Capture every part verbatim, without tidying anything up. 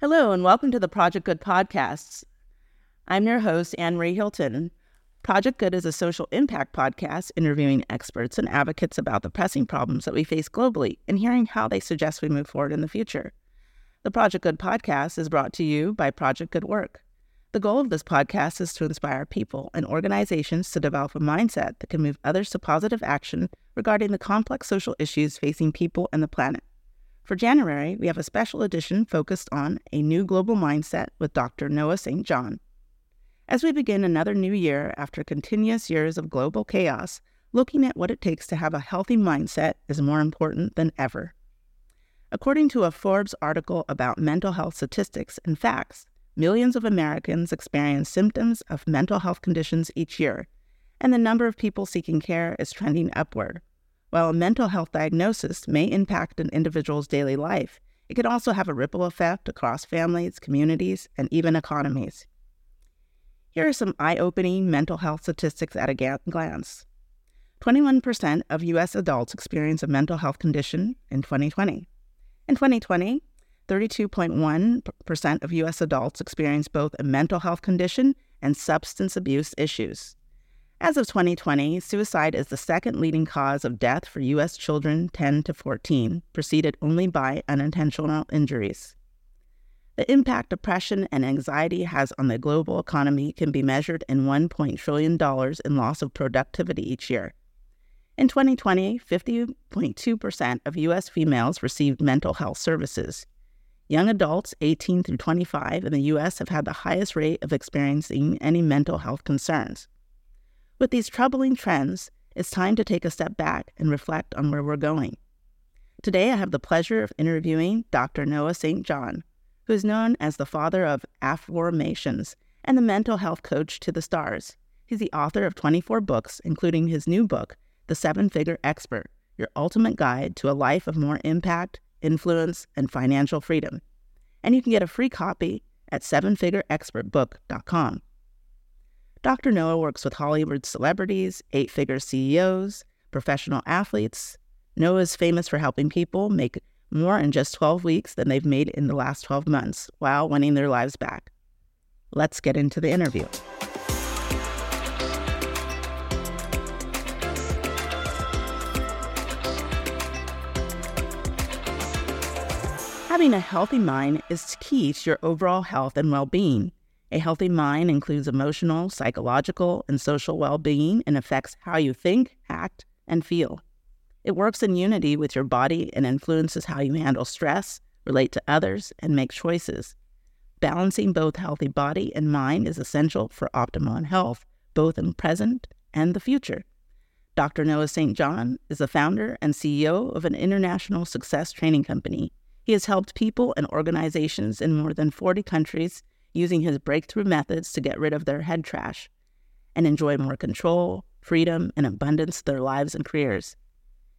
Hello, and welcome to the Project Good Podcast. I'm your host, Anne-Marie Hilton. Project Good is a social impact podcast interviewing experts and advocates about the pressing problems that we face globally and hearing how they suggest we move forward in the future. The Project Good Podcast is brought to you by Project Good Work. The goal of this podcast is to inspire people and organizations to develop a mindset that can move others to positive action regarding the complex social issues facing people and the planet. For January, we have a special edition focused on a new global mindset with Doctor Noah Saint John. As we begin another new year after continuous years of global chaos, looking at what it takes to have a healthy mindset is more important than ever. According to a Forbes article about mental health statistics and facts, millions of Americans experience symptoms of mental health conditions each year, and the number of people seeking care is trending upward. While a mental health diagnosis may impact an individual's daily life, it can also have a ripple effect across families, communities, and even economies. Here are some eye-opening mental health statistics at a ga- glance. twenty-one percent of U S adults experience a mental health condition in twenty twenty. In twenty twenty, thirty-two point one percent of U S adults experienced both a mental health condition and substance abuse issues. As of twenty twenty, suicide is the second leading cause of death for U S children ten to fourteen, preceded only by unintentional injuries. The impact depression and anxiety has on the global economy can be measured in one trillion dollars in loss of productivity each year. In twenty twenty, fifty point two percent of U S females received mental health services. Young adults eighteen through twenty-five in the U S have had the highest rate of experiencing any mental health concerns. With these troubling trends, it's time to take a step back and reflect on where we're going. Today, I have the pleasure of interviewing Doctor Noah Saint John, who is known as the father of Afformations and the mental health coach to the stars. He's the author of twenty-four books, including his new book, The Seven-Figure Expert, Your Ultimate Guide to a Life of More Impact, Influence, and Financial Freedom. And you can get a free copy at seven figure expert book dot com. Doctor Noah works with Hollywood celebrities, eight-figure C E Os, professional athletes. Noah is famous for helping people make more in just twelve weeks than they've made in the last twelve months while winning their lives back. Let's get into the interview. Having a healthy mind is key to your overall health and well-being. A healthy mind includes emotional, psychological, and social well-being and affects how you think, act, and feel. It works in unity with your body and influences how you handle stress, relate to others, and make choices. Balancing both healthy body and mind is essential for optimal health, both in the present and the future. Doctor Noah Saint John is the founder and C E O of an international success training company. He has helped people and organizations in more than forty countries using his breakthrough methods to get rid of their head trash and enjoy more control, freedom, and abundance to their lives and careers.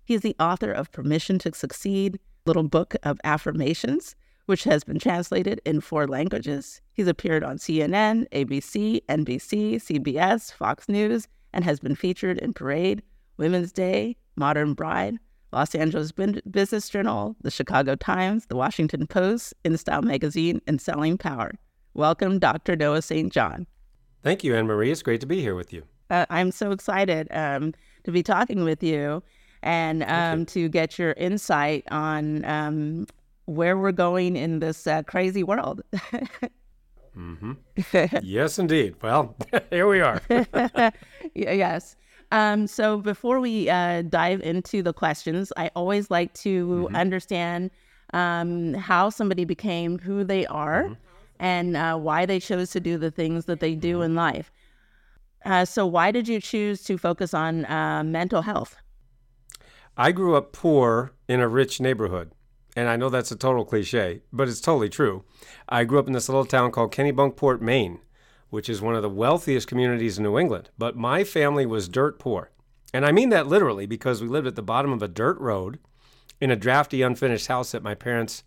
He is the author of Permission to Succeed, Little Book of Afformations, which has been translated in four languages. He's appeared on C N N, A B C, N B C, C B S, Fox News, and has been featured in Parade, Women's Day, Modern Bride, Los Angeles Business Journal, the Chicago Times, the Washington Post, InStyle Magazine, and Selling Power. Welcome, Doctor Noah Saint John. Thank you, Anne-Marie. It's great to be here with you. Uh, I'm so excited um, to be talking with you and um, you. to get your insight on um, where we're going in this uh, crazy world. mm-hmm. Yes, indeed. Well, here we are. Yes. Um, so before we uh, dive into the questions, I always like to mm-hmm. understand um, how somebody became who they are. Mm-hmm. and uh, why they chose to do the things that they do in life. Uh, so why did you choose to focus on uh, mental health? I grew up poor in a rich neighborhood, and I know that's a total cliche, but it's totally true. I grew up in this little town called Kennebunkport, Maine, which is one of the wealthiest communities in New England, but my family was dirt poor. And I mean that literally because we lived at the bottom of a dirt road in a drafty, unfinished house that my parents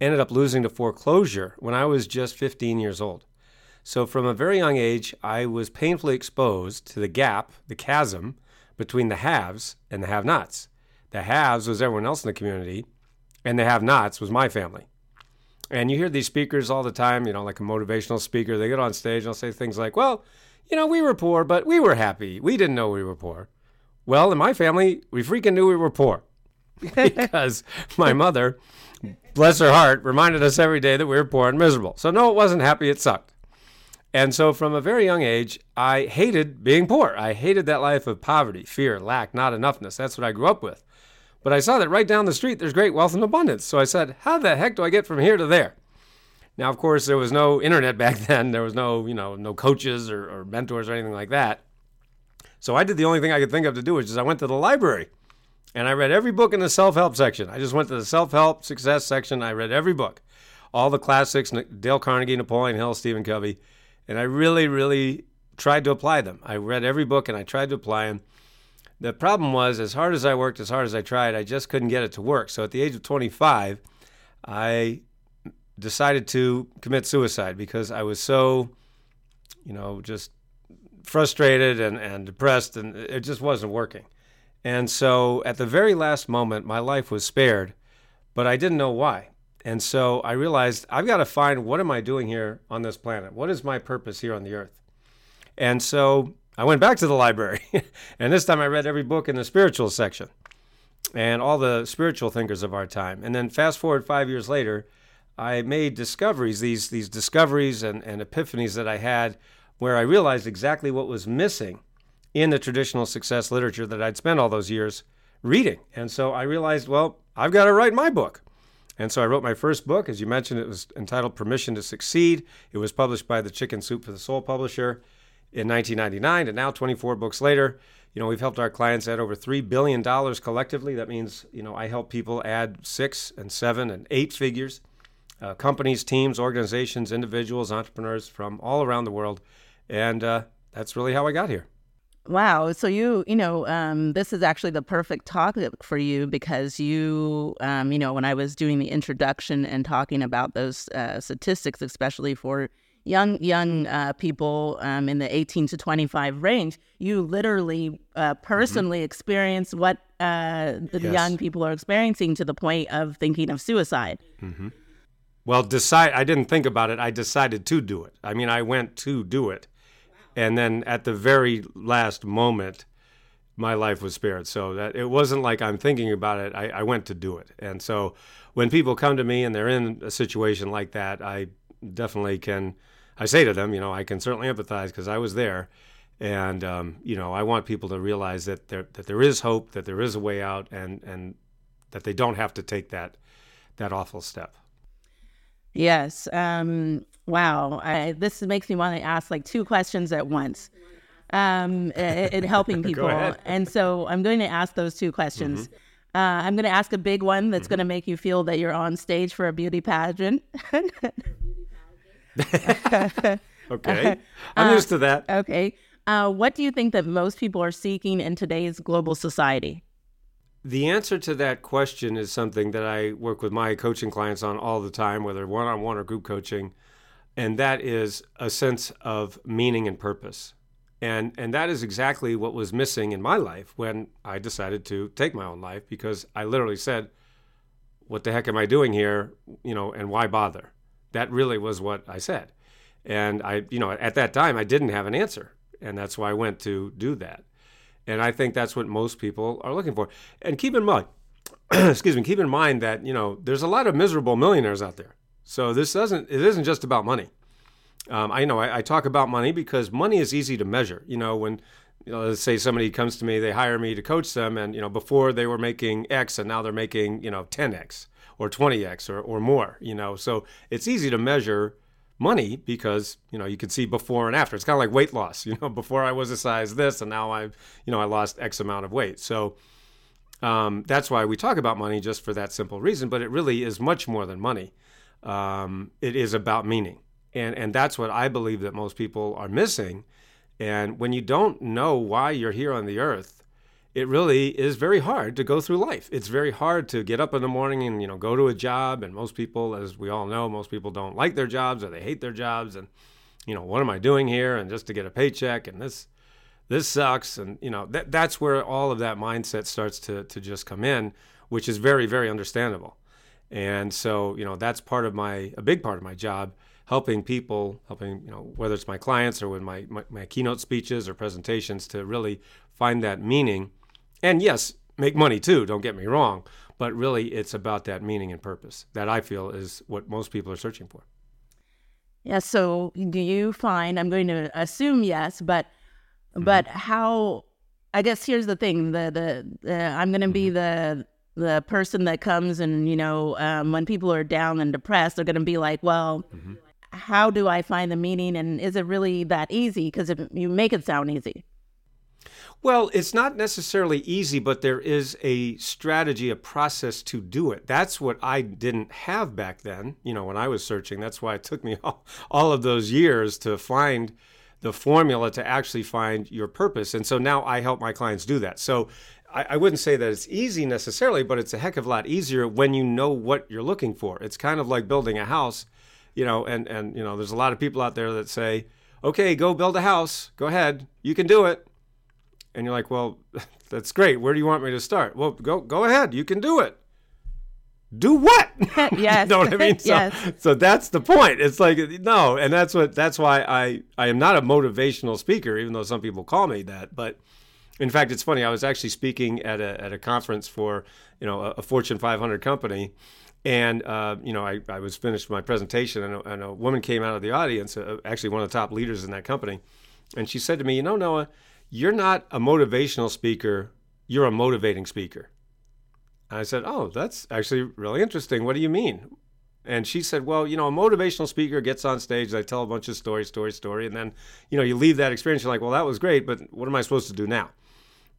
ended up losing to foreclosure when I was just fifteen years old. So from a very young age, I was painfully exposed to the gap, the chasm, between the haves and the have-nots. The haves was everyone else in the community, and the have-nots was my family. And you hear these speakers all the time, you know, like a motivational speaker. They get on stage and they'll say things like, well, you know, we were poor, but we were happy. We didn't know we were poor. Well, in my family, we freaking knew we were poor because my mother, bless her heart, reminded us every day that we were poor and miserable. So no, it wasn't happy. It sucked. And so from a very young age, I hated being poor. I hated that life of poverty, fear, lack, not enoughness. That's what I grew up with. But I saw that right down the street, there's great wealth and abundance. So I said, how the heck do I get from here to there? Now, of course, there was no internet back then. There was no, you know, no coaches or, or mentors or anything like that. So I did the only thing I could think of to do, which is I went to the library and I read every book in the self-help section. I just went to the self-help success section. I read every book, all the classics, Dale Carnegie, Napoleon Hill, Stephen Covey. And I really, really tried to apply them. I read every book and I tried to apply them. The problem was, as hard as I worked, as hard as I tried, I just couldn't get it to work. So at the age of twenty-five, I decided to commit suicide because I was so, you know, just frustrated and, and depressed, and it just wasn't working. And so at the very last moment, my life was spared, but I didn't know why. And so I realized I've got to find, what am I doing here on this planet? What is my purpose here on the earth? And so I went back to the library, and this time I read every book in the spiritual section and all the spiritual thinkers of our time. And then fast forward five years later, I made discoveries, these these discoveries and, and epiphanies that I had where I realized exactly what was missing in the traditional success literature that I'd spent all those years reading. And so I realized, well, I've got to write my book. And so I wrote my first book. As you mentioned, it was entitled Permission to Succeed. It was published by the Chicken Soup for the Soul publisher in nineteen ninety-nine, and now twenty-four books later, you know, we've helped our clients add over three billion dollars collectively. That means, you know, I help people add six and seven and eight figures, uh, companies, teams, organizations, individuals, entrepreneurs from all around the world. And uh, that's really how I got here. Wow. So you, you know, um, this is actually the perfect topic for you because you, um, you know, when I was doing the introduction and talking about those uh, statistics, especially for young young uh, people um, in the eighteen to twenty-five range, you literally uh, personally mm-hmm. experience what uh, the yes. young people are experiencing to the point of thinking of suicide. Mm-hmm. Well, decide. I didn't think about it. I decided to do it. I mean, I went to do it. And then at the very last moment, my life was spared. So that it wasn't like I'm thinking about it. I, I went to do it. And so when people come to me and they're in a situation like that, I definitely can, I say to them, you know, I can certainly empathize because I was there. And, um, you know, I want people to realize that there that there is hope, that there is a way out, and, and that they don't have to take that that awful step. Yes. Um, wow. I, this makes me want to ask like two questions at once um, in, in helping people. And so I'm going to ask those two questions. Mm-hmm. Uh, I'm going to ask a big one that's mm-hmm. going to make you feel that you're on stage for a beauty pageant. Okay. I'm uh, used to that. Okay. Uh, what do you think that most people are seeking in today's global society? The answer to that question is something that I work with my coaching clients on all the time, whether one-on-one or group coaching, and that is a sense of meaning and purpose. And and that is exactly what was missing in my life when I decided to take my own life, because I literally said, what the heck am I doing here, you know, and why bother? That really was what I said. And I, you know, at that time, I didn't have an answer, and that's why I went to do that. And I think that's what most people are looking for. And keep in mind, excuse me, keep in mind that, you know, there's a lot of miserable millionaires out there. So this doesn't, it isn't just about money. Um, I know I, I talk about money because money is easy to measure. You know, when, you know, let's say somebody comes to me, they hire me to coach them, and, you know, before they were making X and now they're making, you know, ten X or twenty X or, or more, you know. So it's easy to measure money because, you know, you can see before and after. It's kind of like weight loss. You know, before I was a size this, and now I've, you know, I lost X amount of weight. So um, that's why we talk about money, just for that simple reason. But it really is much more than money. Um, it is about meaning. And, and that's what I believe that most people are missing. And when you don't know why you're here on the earth, it really is very hard to go through life. It's very hard to get up in the morning and, you know, go to a job. And most people, as we all know, most people don't like their jobs or they hate their jobs. And, you know, what am I doing here? And just to get a paycheck, and this this sucks. And, you know, that that's where all of that mindset starts to, to just come in, which is very, very understandable. And so, you know, that's part of my, a big part of my job, helping people, helping, you know, whether it's my clients or with my, my, my keynote speeches or presentations, to really find that meaning. And yes, make money too, don't get me wrong, but really it's about that meaning and purpose that I feel is what most people are searching for. Yeah, so do you find, I'm going to assume yes, but mm-hmm. but how, I guess here's the thing, the the uh, I'm going to mm-hmm. be the the person that comes and, you know, um, when people are down and depressed, they're going to be like, well, mm-hmm. how do I find the meaning? And is it really that easy? Because if you make it sound easy. Well, it's not necessarily easy, but there is a strategy, a process to do it. That's what I didn't have back then, you know, when I was searching. That's why it took me all, all of those years to find the formula to actually find your purpose. And so now I help my clients do that. So I, I wouldn't say that it's easy necessarily, but it's a heck of a lot easier when you know what you're looking for. It's kind of like building a house, you know, and, and you know, there's a lot of people out there that say, okay, go build a house. Go ahead. You can do it. And you're like, well, that's great. Where do you want me to start? Well, go go ahead. You can do it. Do what? Yes. You know what I mean? So, yes. So that's the point. It's like, no. And that's what that's why I, I am not a motivational speaker, even though some people call me that. But in fact, it's funny. I was actually speaking at a at a conference for, you know, a, a Fortune five hundred company. And, uh, you know, I, I was finished my presentation and a, and a woman came out of the audience, uh, actually one of the top leaders in that company. And she said to me, you know, Noah, you're not a motivational speaker, you're a motivating speaker. And I said, oh, that's actually really interesting. What do you mean? And she said, well, you know, a motivational speaker gets on stage, they tell a bunch of stories, story, story. And then, you know, you leave that experience, you're like, well, that was great, but what am I supposed to do now?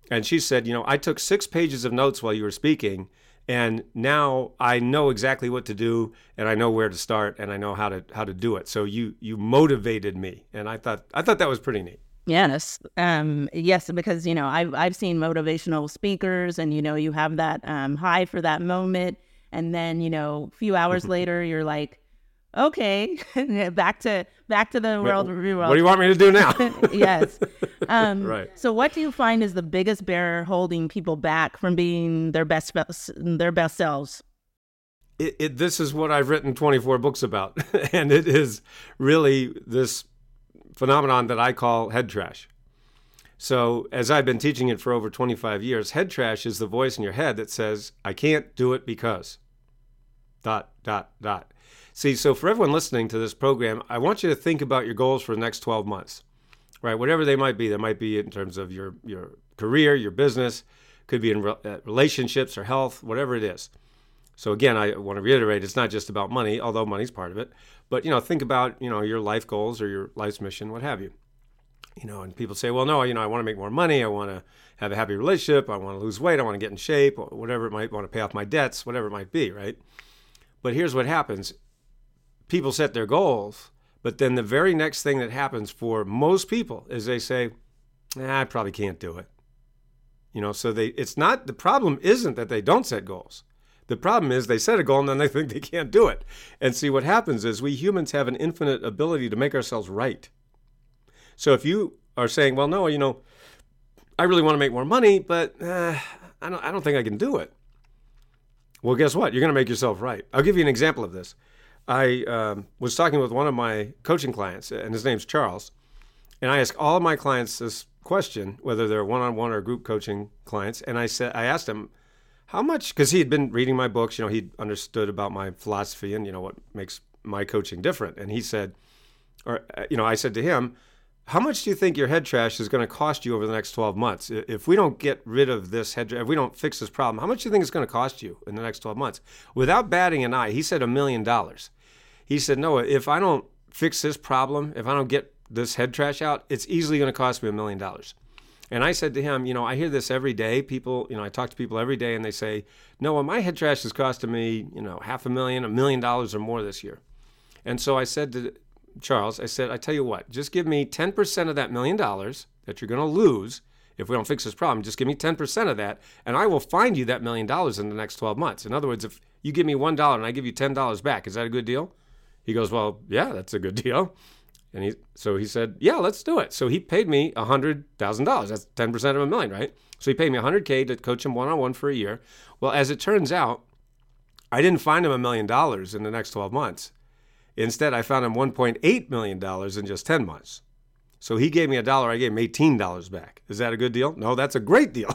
And she said, you know, I took six pages of notes while you were speaking, and now I know exactly what to do, and I know where to start, and I know how to how to do it. So you you motivated me. And I thought I thought that was pretty neat. Yes. Um, yes, because, you know, I've, I've seen motivational speakers and, you know, you have that um, high for that moment. And then, you know, a few hours later, you're like, okay, back to back to the world. What, world. What do you want me to do now? Yes. Um, right. So what do you find is the biggest barrier holding people back from being their best their best selves? It, it, this is what I've written twenty-four books about. And it is really this phenomenon that I call head trash. So as I've been teaching it for over twenty-five years, head trash is the voice in your head that says, I can't do it because dot, dot, dot. See, so for everyone listening to this program, I want you to think about your goals for the next twelve months, right? Whatever they might be, they might be in terms of your, your career, your business, could be in re- relationships or health, whatever it is. So again, I want to reiterate, it's not just about money, although money's part of it. But, you know, think about, you know, your life goals or your life's mission, what have you. You know, and people say, well, no, you know, I want to make more money. I want to have a happy relationship. I want to lose weight. I want to get in shape, or whatever it might, want to pay off my debts, whatever it might be, right? But here's what happens. People set their goals, but then the very next thing that happens for most people is they say, nah, I probably can't do it. You know, so they, it's not, the problem isn't that they don't set goals. The problem is they set a goal and then they think they can't do it. And see, what happens is we humans have an infinite ability to make ourselves right. So if you are saying, well, no, you know, I really want to make more money, but uh, I don't I don't think I can do it. Well, guess what? You're going to make yourself right. I'll give you an example of this. I um, was talking with one of my coaching clients, and his name's Charles. And I ask all of my clients this question, whether they're one-on-one or group coaching clients. And I said, I asked him, how much, because he had been reading my books, you know, he understood about my philosophy and, you know, what makes my coaching different. And he said, or, you know, I said to him, how much do you think your head trash is going to cost you over the next twelve months? If we don't get rid of this head trash, if we don't fix this problem, how much do you think it's going to cost you in the next twelve months? Without batting an eye, he said a million dollars. He said, Noah, if I don't fix this problem, if I don't get this head trash out, it's easily going to cost me a million dollars. And I said to him, you know, I hear this every day. People, you know, I talk to people every day and they say, Noah, my head trash is costing me, you know, half a million, a million dollars or more this year. And so I said to Charles, I said, I tell you what, just give me ten percent of that million dollars that you're going to lose if we don't fix this problem. Just give me ten percent of that and I will find you that million dollars in the next twelve months. In other words, if you give me one dollar and I give you ten dollars back, is that a good deal? He goes, well, yeah, that's a good deal. And he, so he said, yeah, let's do it. So he paid me one hundred thousand dollars. That's ten percent of a million, right? So he paid me one hundred K to coach him one-on-one for a year. Well, as it turns out, I didn't find him a million dollars in the next twelve months. Instead, I found him one point eight million dollars in just ten months. So he gave me a dollar, I gave him eighteen dollars back. Is that a good deal? No, that's a great deal.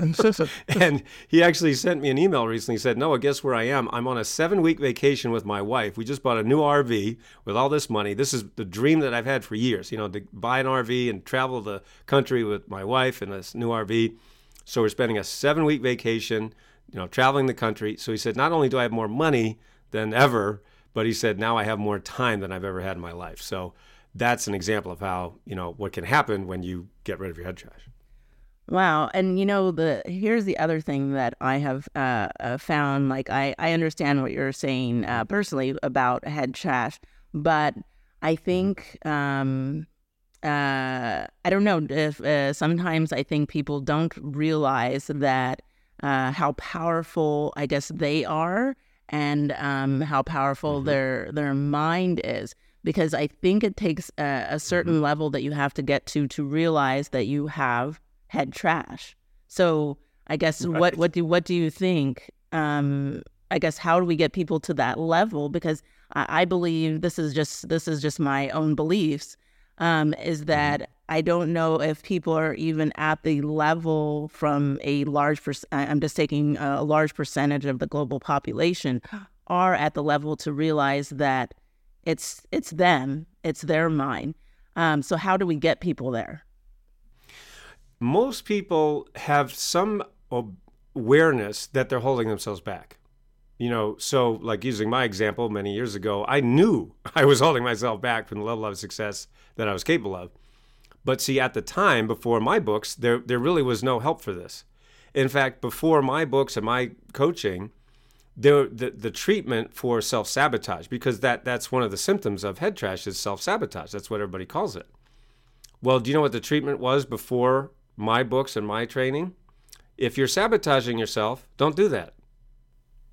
And he actually sent me an email recently, said, Noah, guess where I am? I'm on a seven-week vacation with my wife. We just bought a new R V with all this money. This is the dream that I've had for years, you know, to buy an R V and travel the country with my wife in this new R V. So we're spending a seven-week vacation, you know, traveling the country. So he said, not only do I have more money than ever, but he said, now I have more time than I've ever had in my life. So that's an example of how, you know, what can happen when you get rid of your head trash. Wow. And, you know, the here's the other thing that I have uh, uh, found, like, I, I understand what you're saying uh, personally about head trash, but I think, um, uh, I don't know if uh, sometimes I think people don't realize that uh, how powerful, I guess, they are and um, how powerful mm-hmm. their their mind is. Because I think it takes a, a certain mm-hmm. level that you have to get to to realize that you have head trash. So I guess right. what what do what do you think? Um, I guess how do we get people to that level? Because I, I believe this is just this is just my own beliefs. Um, is that mm-hmm. I don't know if people are even at the level from a large. Per- I'm just taking a large percentage of the global population are at the level to realize that. It's it's them. It's their mind. Um, so how do we get people there? Most people have some awareness that they're holding themselves back. You know, so like using my example many years ago, I knew I was holding myself back from the level of success that I was capable of. But see, at the time, before my books, there there really was no help for this. In fact, before my books and my coaching, The, the the treatment for self-sabotage, because that, that's one of the symptoms of head trash is self-sabotage. That's what everybody calls it. Well, do you know what the treatment was before my books and my training? If you're sabotaging yourself, don't do that.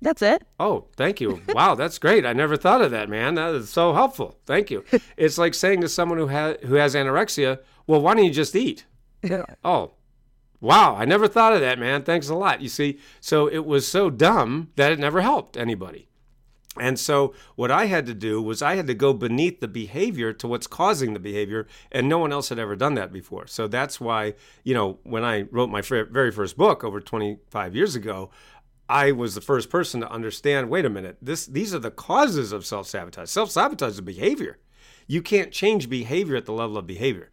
That's it. Oh, thank you. Wow, that's great. I never thought of that, man. That is so helpful. Thank you. It's like saying to someone who has, who has anorexia, well, why don't you just eat? Oh, wow, I never thought of that, man. Thanks a lot. You see, so it was so dumb that it never helped anybody. And so what I had to do was I had to go beneath the behavior to what's causing the behavior, and no one else had ever done that before. So that's why, you know, when I wrote my very first book over twenty-five years ago, I was the first person to understand, wait a minute, this these are the causes of self-sabotage. Self-sabotage is a behavior. You can't change behavior at the level of behavior.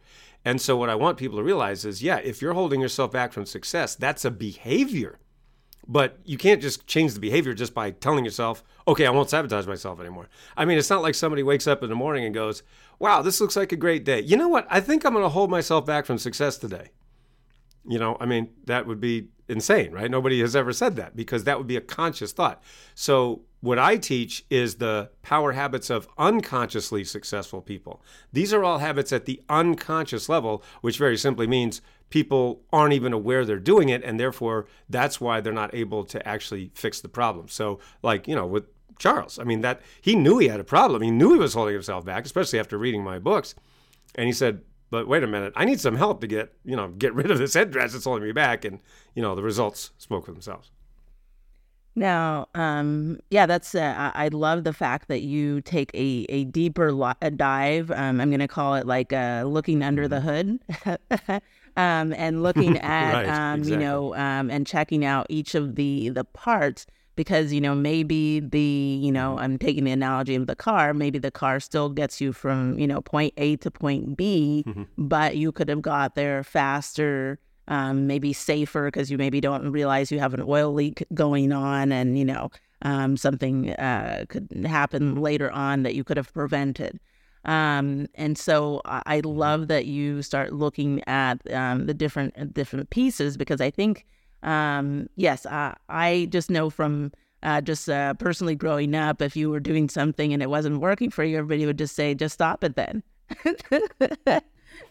And so what I want people to realize is, yeah, if you're holding yourself back from success, that's a behavior. But you can't just change the behavior just by telling yourself, okay, I won't sabotage myself anymore. I mean, it's not like somebody wakes up in the morning and goes, wow, this looks like a great day. You know what? I think I'm going to hold myself back from success today. You know, I mean, that would be insane, right? Nobody has ever said that because that would be a conscious thought. So what I teach is the power habits of unconsciously successful people. These are all habits at the unconscious level, which very simply means people aren't even aware they're doing it, and therefore that's why they're not able to actually fix the problem. So like, you know, with Charles, I mean, that he knew he had a problem. He knew he was holding himself back, especially after reading my books. And he said, but wait a minute, I need some help to get, you know, get rid of this head trash that's holding me back. And, you know, the results spoke for themselves. Now, um, yeah, that's. Uh, I love the fact that you take a a deeper lo- a dive. Um, I'm going to call it like uh, looking under the hood, um, and looking at right, um, exactly. you know, um, and checking out each of the the parts because you know maybe the you know I'm taking the analogy of the car. Maybe the car still gets you from you know point A to point B, mm-hmm. but you could have got there faster. Um, maybe safer because you maybe don't realize you have an oil leak going on and, you know, um, something uh, could happen later on that you could have prevented. Um, and so I love that you start looking at um, the different different pieces because I think, um, yes, I, I just know from uh, just uh, personally growing up, if you were doing something and it wasn't working for you, everybody would just say, just stop it then.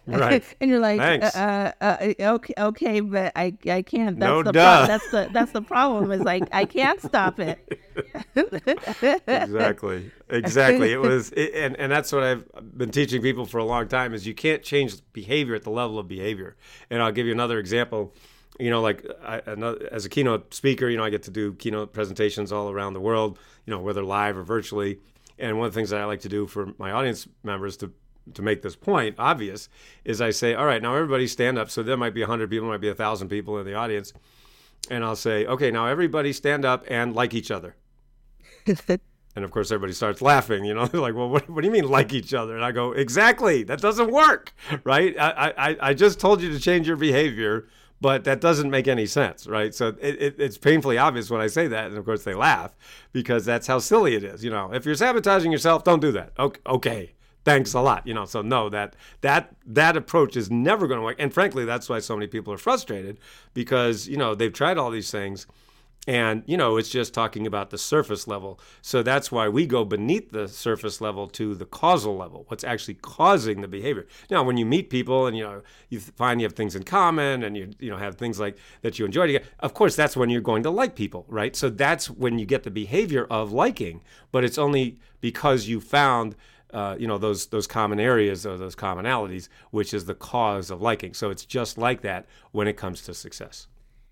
Right, and you're like, uh, uh, uh, okay, okay, but I, I can't. That's no the duh. Pro- that's the that's the problem. Is like I can't stop it. exactly, exactly. It was, it, and and that's what I've been teaching people for a long time is you can't change behavior at the level of behavior. And I'll give you another example. you know, like I, as a keynote speaker, you know, I get to do keynote presentations all around the world, you know, whether live or virtually. And one of the things that I like to do for my audience members to to make this point obvious is I say, all right, now everybody stand up. So there might be one hundred people, might be one thousand people in the audience. And I'll say, okay, now everybody stand up and like each other. And of course, everybody starts laughing, you know, they're like, well, what, what do you mean like each other? And I go, exactly, that doesn't work, right? I, I, I just told you to change your behavior, but that doesn't make any sense, right? So it, it, it's painfully obvious when I say that. And of course, they laugh because that's how silly it is. You know, if you're sabotaging yourself, don't do that. Okay, okay. Thanks a lot. You know, so no, that that that approach is never going to work. And frankly, that's why so many people are frustrated because, you know, they've tried all these things. And, you know, it's just talking about the surface level. So that's why we go beneath the surface level to the causal level, what's actually causing the behavior. Now, when you meet people and, you know, you find you have things in common and you, you know, have things like that you enjoy together, of course, that's when you're going to like people, right? So that's when you get the behavior of liking, but it's only because you found Uh, you know, those those common areas or those commonalities, which is the cause of liking. So it's just like that when it comes to success.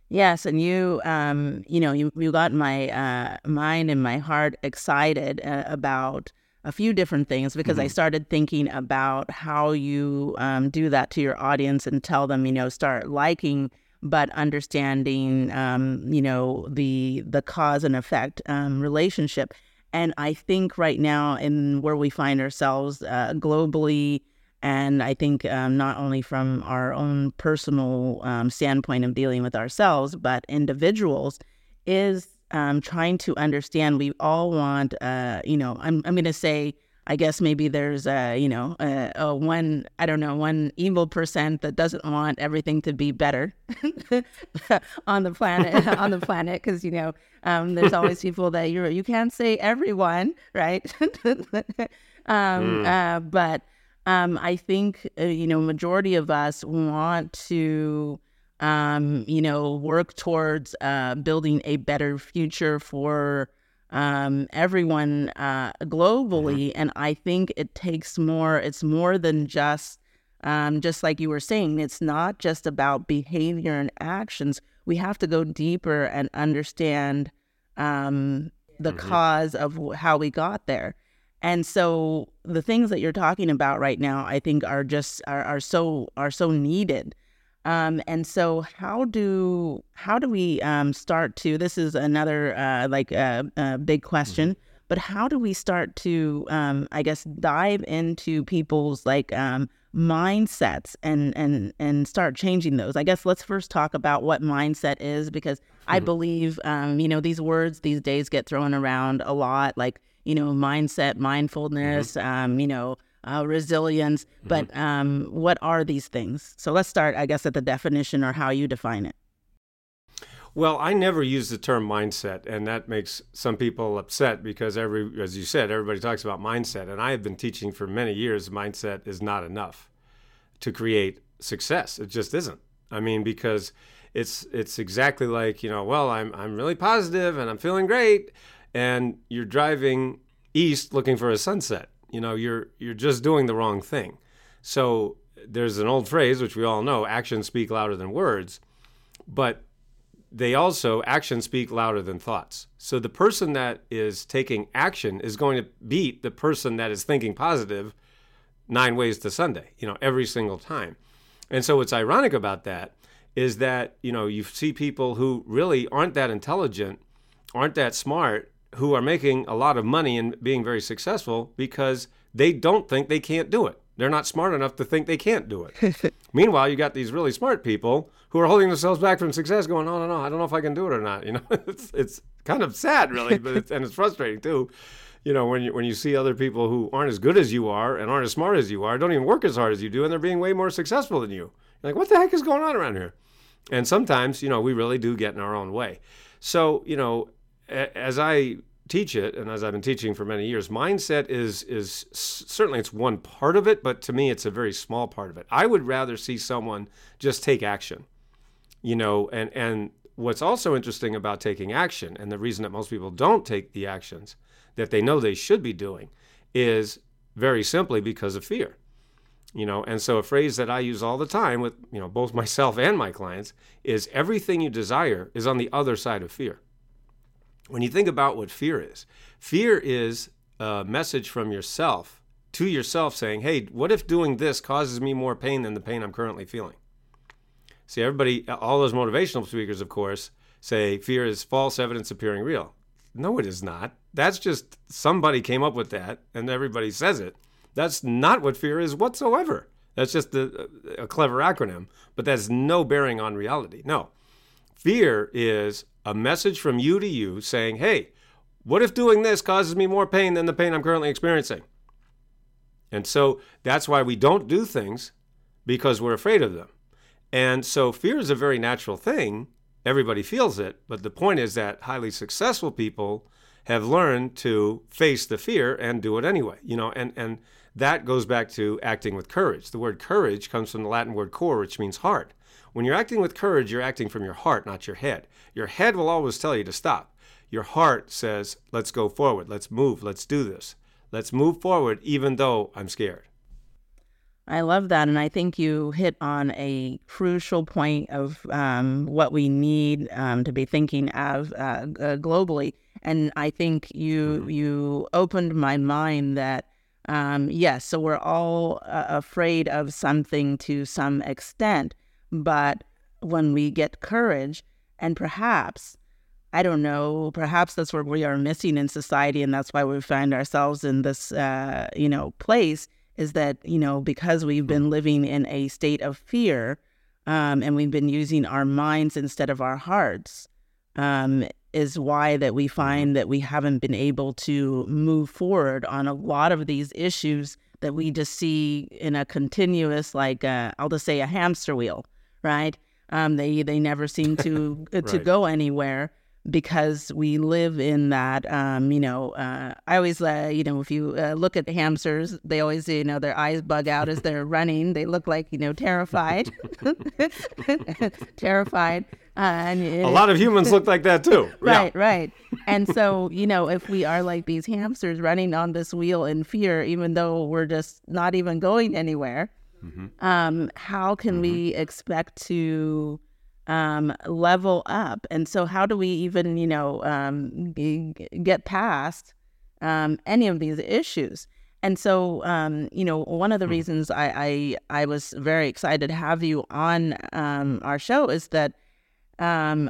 Yes, and you, um, you know, you, you got my uh, mind and my heart excited uh, about a few different things because mm-hmm. I started thinking about how you um, do that to your audience and tell them, you know, start liking, but understanding, um, you know, the the cause and effect um, relationship. And I think right now in where we find ourselves uh, globally, and I think um, not only from our own personal um, standpoint of dealing with ourselves, but individuals, is um, trying to understand we all want, uh, you know, I'm I'm going to say, I guess maybe there's, a, you know, a, a one, I don't know, one evil percent that doesn't want everything to be better on the planet, on the planet, because, you know, um, there's always people that you're, you can't say everyone, right? um, mm. uh, but um, I think, uh, you know, majority of us want to, um, you know, work towards uh, building a better future for Um, everyone uh, globally, yeah. And I think it takes more. It's more than just, um, just like you were saying. It's not just about behavior and actions. We have to go deeper and understand um, the mm-hmm. cause of how we got there. And so the things that you're talking about right now, I think, are just are, are so are so needed. Um, and so how do how do we um, start to, this is another uh, like uh, uh, big question, mm-hmm. but how do we start to, um, I guess, dive into people's like um, mindsets and, and, and start changing those? I guess let's first talk about what mindset is, because mm-hmm. I believe, um, you know, these words these days get thrown around a lot, like, you know, mindset, mindfulness, mm-hmm. um, you know, Uh, resilience, but mm-hmm. um, what are these things? So let's start, I guess, at the definition or how you define it. Well, I never use the term mindset, and that makes some people upset because, every, as you said, everybody talks about mindset, and I have been teaching for many years mindset is not enough to create success. It just isn't. I mean, because it's it's exactly like, you know, well, I'm I'm really positive and I'm feeling great, and you're driving east looking for a sunset. You know, you're you're just doing the wrong thing. So there's an old phrase, which we all know, actions speak louder than words, but they also, actions speak louder than thoughts. So the person that is taking action is going to beat the person that is thinking positive nine ways to Sunday, you know, every single time. And so what's ironic about that is that, you know, you see people who really aren't that intelligent, aren't that smart, who are making a lot of money and being very successful because they don't think they can't do it. They're not smart enough to think they can't do it. Meanwhile, you got these really smart people who are holding themselves back from success going, oh, no, no, I don't know if I can do it or not. You know, it's it's kind of sad, really, but it's, and it's frustrating, too. You know, when you, when you see other people who aren't as good as you are and aren't as smart as you are, don't even work as hard as you do, and they're being way more successful than you. You're like, what the heck is going on around here? And sometimes, you know, we really do get in our own way. So, you know, as I teach it, and as I've been teaching for many years, mindset is is certainly it's one part of it, but to me, it's a very small part of it. I would rather see someone just take action, you know, and, and what's also interesting about taking action, and the reason that most people don't take the actions that they know they should be doing, is very simply because of fear. You know, and so a phrase that I use all the time with, you know, both myself and my clients is everything you desire is on the other side of fear. When you think about what fear is, fear is a message from yourself to yourself saying, hey, what if doing this causes me more pain than the pain I'm currently feeling? See, everybody, all those motivational speakers, of course, say fear is false evidence appearing real. No, it is not. That's just somebody came up with that and everybody says it. That's not what fear is whatsoever. That's just a, a clever acronym, but that's no bearing on reality. No, fear is a message from you to you saying, hey, what if doing this causes me more pain than the pain I'm currently experiencing? And so that's why we don't do things, because we're afraid of them. And so fear is a very natural thing. Everybody feels it. But the point is that highly successful people have learned to face the fear and do it anyway, you know, and, and that goes back to acting with courage. The word courage comes from the Latin word cor, which means heart. When you're acting with courage, you're acting from your heart, not your head. Your head will always tell you to stop. Your heart says, let's go forward. Let's move. Let's do this. Let's move forward, even though I'm scared. I love that. And I think you hit on a crucial point of um, what we need um, to be thinking of uh, uh, globally. And I think you you opened my mind that, um, yes, so we're all uh, afraid of something to some extent. But when we get courage, and perhaps, I don't know, perhaps that's what we are missing in society. And that's why we find ourselves in this, uh, you know, place is that, you know, because we've been living in a state of fear um, and we've been using our minds instead of our hearts. Um is why that we find that we haven't been able to move forward on a lot of these issues that we just see in a continuous, like uh, I'll just say a hamster wheel, right? Um, they they never seem to right. to go anywhere because we live in that. Um, you know, uh, I always, uh, you know, if you uh, look at the hamsters, they always, you know, their eyes bug out as they're running. They look like, you know, terrified, terrified. Uh, and it, a lot of humans look like that too. Right, yeah. right. And so, you know, if we are like these hamsters running on this wheel in fear, even though we're just not even going anywhere, mm-hmm. um, how can mm-hmm. we expect to um, level up? And so how do we even, you know, um, g- get past um, any of these issues? And so, um, you know, one of the mm-hmm. reasons I, I, I was very excited to have you on um, our show is that Um,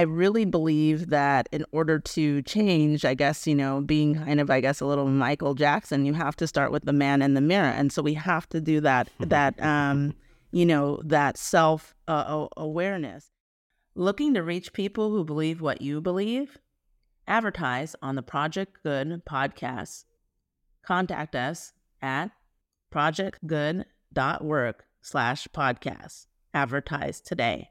I really believe that in order to change, I guess, you know, being kind of, I guess, a little Michael Jackson, you have to start with the man in the mirror. And so we have to do that, that, um, you know, that self uh, awareness. Looking to reach people who believe what you believe? Advertise on the Project Good podcast. Contact us at projectgood.work slash podcast. Advertise today.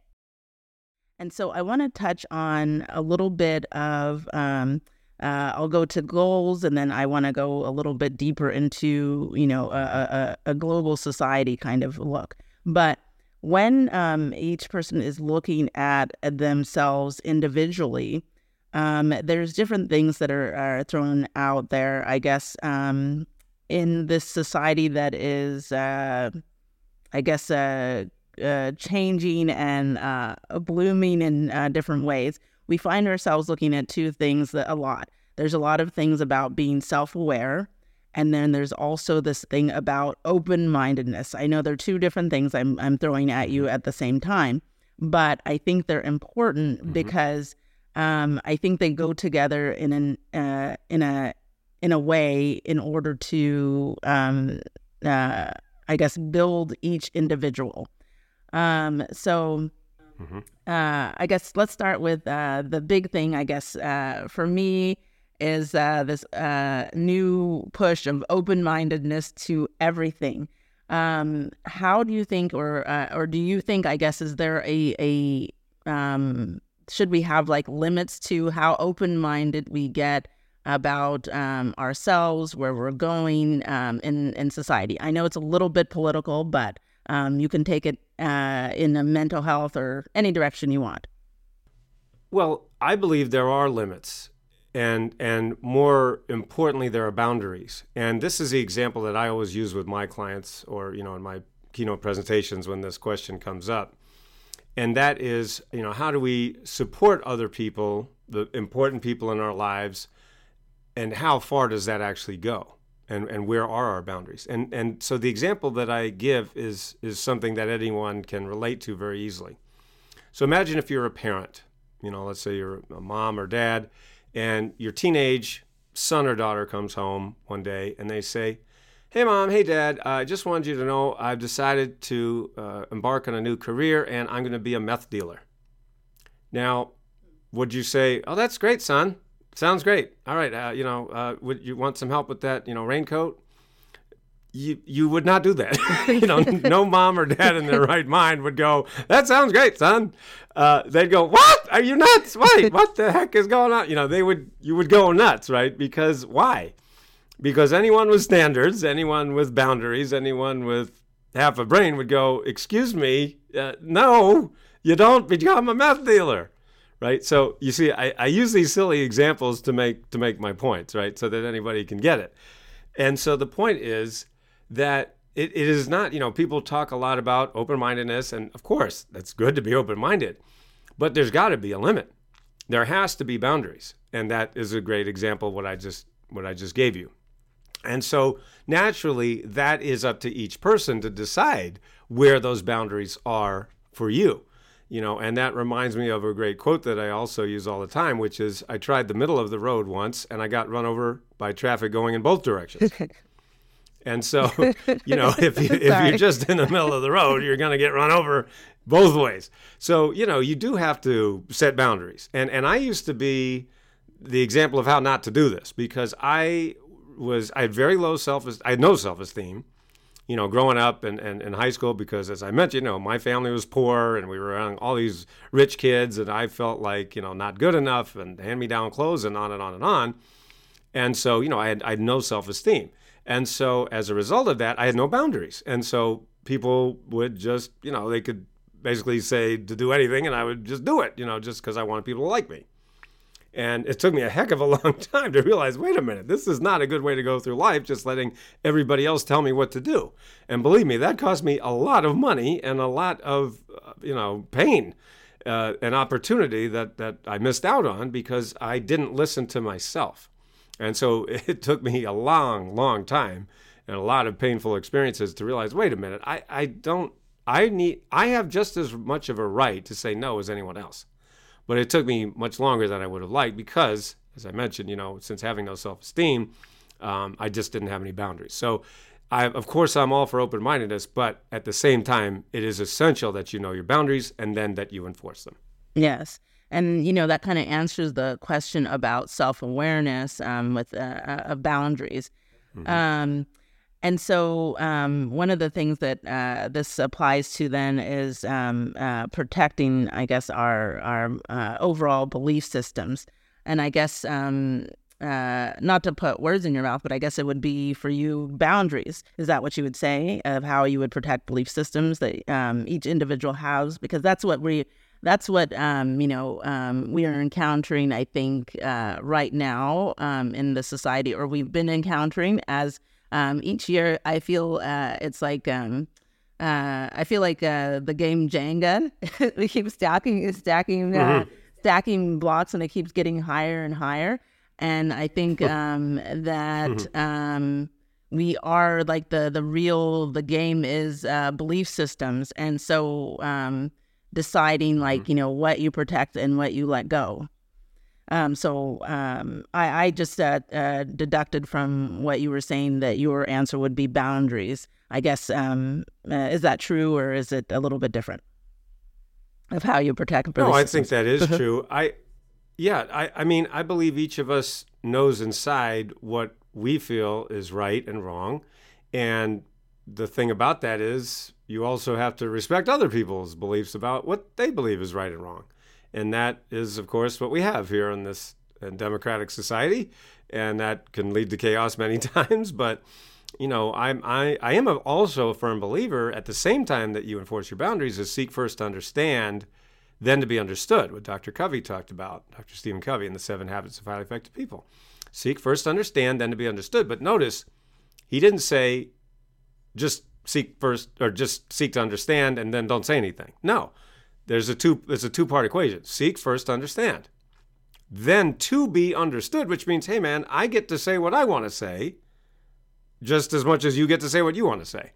And so I want to touch on a little bit of, um, uh, I'll go to goals, and then I want to go a little bit deeper into, you know, a, a, a global society kind of look. But when um, each person is looking at themselves individually, um, there's different things that are, are thrown out there, I guess, um, in this society that is, uh, I guess, uh, Uh, changing and uh, blooming in uh, different ways, we find ourselves looking at two things that a lot. There's a lot of things about being self-aware, and then there's also this thing about open-mindedness. I know there are two different things I'm, I'm throwing at you at the same time, but I think they're important mm-hmm. because um, I think they go together in an uh, in a in a way in order to um, uh, I guess build each individual. Um, so, mm-hmm. uh, I guess let's start with, uh, the big thing, I guess, uh, for me is, uh, this, uh, new push of open-mindedness to everything. Um, how do you think, or, uh, or do you think, I guess, is there a, a, um, should we have like limits to how open-minded we get about, um, ourselves, where we're going, um, in, in society? I know it's a little bit political, but, um, you can take it Uh, in a mental health or any direction you want? Well, I believe there are limits. And and more importantly, there are boundaries. And this is the example that I always use with my clients, or, you know, in my keynote presentations when this question comes up. And that is, you know, how do we support other people, the important people in our lives, and how far does that actually go? And and where are our boundaries? And and so the example that I give is is something that anyone can relate to very easily. So imagine if you're a parent, you know, let's say you're a mom or dad, and your teenage son or daughter comes home one day and they say, "Hey, Mom, hey, Dad, I just wanted you to know I've decided to uh, embark on a new career, and I'm going to be a meth dealer." Now, would you say, "Oh, that's great, son. Sounds great. All right, uh, you know, uh, would you want some help with that, you know, raincoat?" You you would not do that. You know, no mom or dad in their right mind would go, "That sounds great, son." Uh, they'd go, "What? Are you nuts? Wait, what the heck is going on?" You know, they would you would go nuts, right? Because why? Because anyone with standards, anyone with boundaries, anyone with half a brain would go, "Excuse me, uh, no, you don't become a meth dealer." Right? So you see, I, I use these silly examples to make to make my points, right? So that anybody can get it. And so the point is that it, it is not, you know, people talk a lot about open-mindedness, and of course, that's good to be open-minded, but there's got to be a limit. There has to be boundaries. And that is a great example of what I just what I just gave you. And so naturally, that is up to each person to decide where those boundaries are for you. You know, and that reminds me of a great quote that I also use all the time, which is, "I tried the middle of the road once and I got run over by traffic going in both directions." And so, you know, if, you, if you're just in the middle of the road, you're going to get run over both ways. So, you know, you do have to set boundaries. And, and I used to be the example of how not to do this, because I was, I had very low self-esteem, I had no self-esteem. You know, growing up and in, in, in high school, because as I mentioned, you know, my family was poor and we were around all these rich kids, and I felt like, you know, not good enough and hand-me-down clothes and on and on and on. And so, you know, I had, I had no self-esteem. And so as a result of that, I had no boundaries. And so people would just, you know, they could basically say to do anything and I would just do it, you know, just because I wanted people to like me. And it took me a heck of a long time to realize, wait a minute, this is not a good way to go through life, just letting everybody else tell me what to do. And believe me, that cost me a lot of money and a lot of, you know, pain uh, and opportunity that, that I missed out on because I didn't listen to myself. And so it took me a long, long time and a lot of painful experiences to realize, wait a minute, I, I don't, I need, I have just as much of a right to say no as anyone else. But it took me much longer than I would have liked because, as I mentioned, you know, since having no self-esteem, um, I just didn't have any boundaries. So, I, of course, I'm all for open-mindedness, but at the same time, it is essential that you know your boundaries and then that you enforce them. Yes. And, you know, that kind of answers the question about self-awareness um, with uh, uh, boundaries. Mm-hmm. Um, and so um, one of the things that uh, this applies to then is um, uh, protecting, I guess, our our uh, overall belief systems. And I guess, um, uh, not to put words in your mouth, but I guess it would be for you boundaries. Is that what you would say of how you would protect belief systems that um, each individual has? Because that's what we, that's what, um, you know, um, we are encountering, I think, uh, right now um, in the society, or we've been encountering as Um, each year, I feel uh, it's like um, uh, I feel like uh, the game Jenga. We keep stacking, stacking, uh, mm-hmm. stacking blocks, and it keeps getting higher and higher. And I think um, that mm-hmm. um, we are like the the real the game is uh, belief systems, and so um, deciding like mm-hmm. you know what you protect and what you let go. Um, so um, I, I just uh, uh, deducted from what you were saying that your answer would be boundaries. I guess, um, uh, is that true, or is it a little bit different of how you protect? No, I think that is true. I, yeah, I, I mean, I believe each of us knows inside what we feel is right and wrong. And the thing about that is you also have to respect other people's beliefs about what they believe is right and wrong. And that is, of course, what we have here in this in democratic society, and that can lead to chaos many times. But, you know, I'm, I I am also a firm believer at the same time that you enforce your boundaries is seek first to understand Then to be understood, what Doctor Covey talked about, Doctor Stephen Covey in The Seven Habits of Highly Effective People. Seek first to understand, then to be understood. But notice, he didn't say just seek first, or just seek to understand and then don't say anything. No, there's a two, it's a two-part equation. Seek first to understand, then to be understood, which means, hey man, I get to say what I want to say just as much as you get to say what you want to say.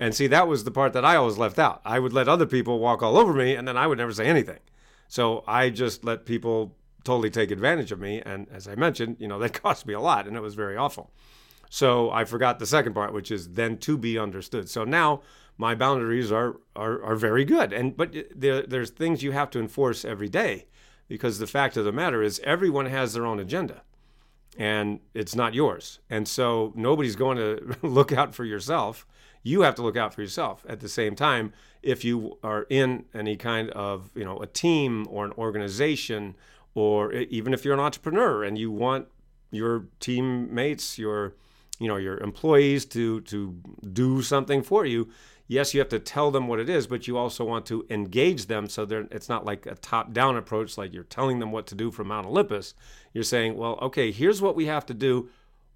And see, that was the part that I always left out. I would let other people walk all over me, and then I would never say anything. So I just let people totally take advantage of me. And as I mentioned, you know, that cost me a lot, and it was very awful. So I forgot the second part, which is then to be understood. So now my boundaries are are, are very good. And but there, there's things you have to enforce every day, because the fact of the matter is everyone has their own agenda, and it's not yours. And so nobody's going to look out for yourself. You have to look out for yourself. At the same time, if you are in any kind of, you know, a team or an organization, or even if you're an entrepreneur and you want your teammates, your, you know, your employees to to do something for you, yes, you have to tell them what it is, but you also want to engage them so they're, it's not like a top-down approach, like you're telling them what to do from Mount Olympus. You're saying, well, okay, here's what we have to do.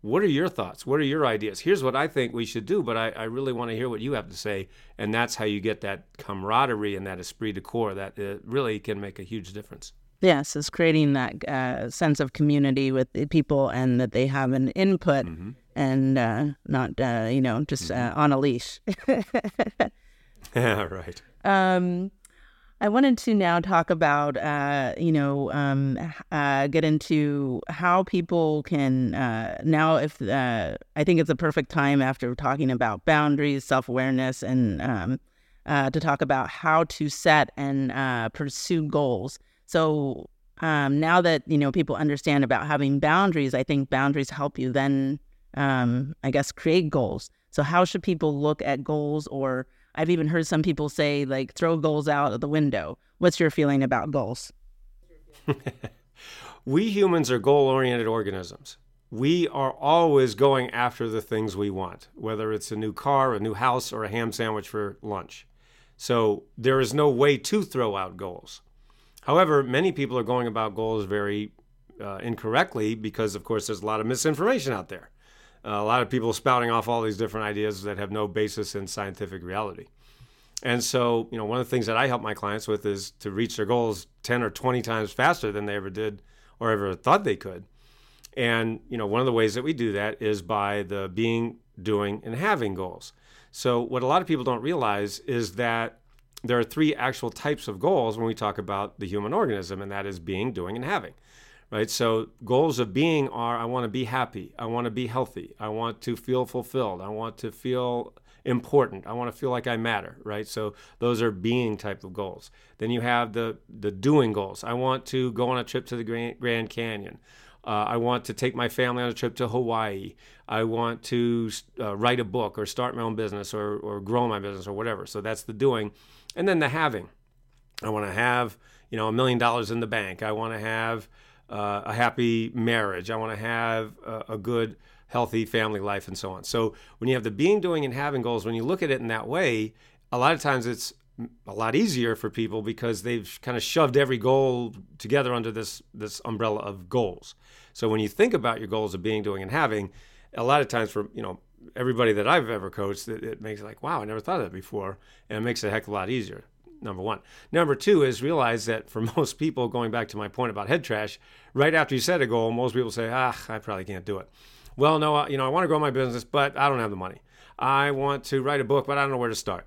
What are your thoughts? What are your ideas? Here's what I think we should do, but I, I really want to hear what you have to say. And that's how you get that camaraderie and that esprit de corps that uh, really can make a huge difference. Yes, it's creating that uh, sense of community with the people, and that they have an input mm-hmm. and uh, not, uh, you know, just mm-hmm. uh, on a leash. Yeah, right. Um, I wanted to now talk about, uh, you know, um, uh, get into how people can uh, now, if uh, I think it's a perfect time after talking about boundaries, self-awareness, and um, uh, to talk about how to set and uh, pursue goals. So um, now that, you know, people understand about having boundaries, I think boundaries help you then, um, I guess, create goals. So how should people look at goals? Or I've even heard some people say, like, throw goals out of the window. What's your feeling about goals? We humans are goal-oriented organisms. We are always going after the things we want, whether it's a new car, a new house, or a ham sandwich for lunch. So there is no way to throw out goals. However, many people are going about goals very uh, incorrectly because, of course, there's a lot of misinformation out there. A lot of people spouting off all these different ideas that have no basis in scientific reality. And so, you know, one of the things that I help my clients with is to reach their goals ten or twenty times faster than they ever did or ever thought they could. And, you know, one of the ways that we do that is by the being, doing, and having goals. So what a lot of people don't realize is that there are three actual types of goals when we talk about the human organism, and that is being, doing, and having. Right? So goals of being are, I want to be happy. I want to be healthy. I want to feel fulfilled. I want to feel important. I want to feel like I matter, right? So those are being type of goals. Then you have the the doing goals. I want to go on a trip to the Grand, Grand Canyon. Uh, I want to take my family on a trip to Hawaii. I want to uh, write a book or start my own business or or grow my business or whatever. So that's the doing. And then the having. I want to have, you know, a million dollars in the bank. I want to have Uh, a happy marriage. I want to have a, a good, healthy family life and so on. So when you have the being, doing, and having goals, when you look at it in that way, a lot of times it's a lot easier for people because they've kind of shoved every goal together under this, this umbrella of goals. So when you think about your goals of being, doing, and having, a lot of times for, you know, everybody that I've ever coached, it, it makes it like, wow, I never thought of that before. And it makes it a heck of a lot easier. Number one. Number two is realize that for most people, going back to my point about head trash, right after you set a goal, most people say, ah, I probably can't do it. Well, no, you know, I want to grow my business, but I don't have the money. I want to write a book, but I don't know where to start.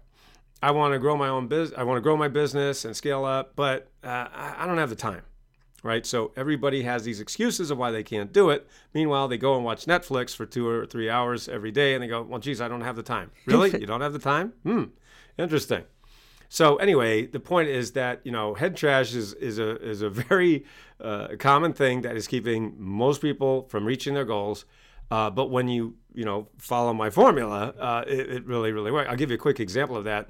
I want to grow my own business. I want to grow my business and scale up, but uh, I don't have the time, right? So everybody has these excuses of why they can't do it. Meanwhile, they go and watch Netflix for two or three hours every day, and they go, well, geez, I don't have the time. Really? You don't have the time? Hmm. Interesting. So anyway, the point is that, you know, head trash is is a is a very uh, common thing that is keeping most people from reaching their goals. Uh, but when you, you know, follow my formula, uh, it, it really, really works. I'll give you a quick example of that.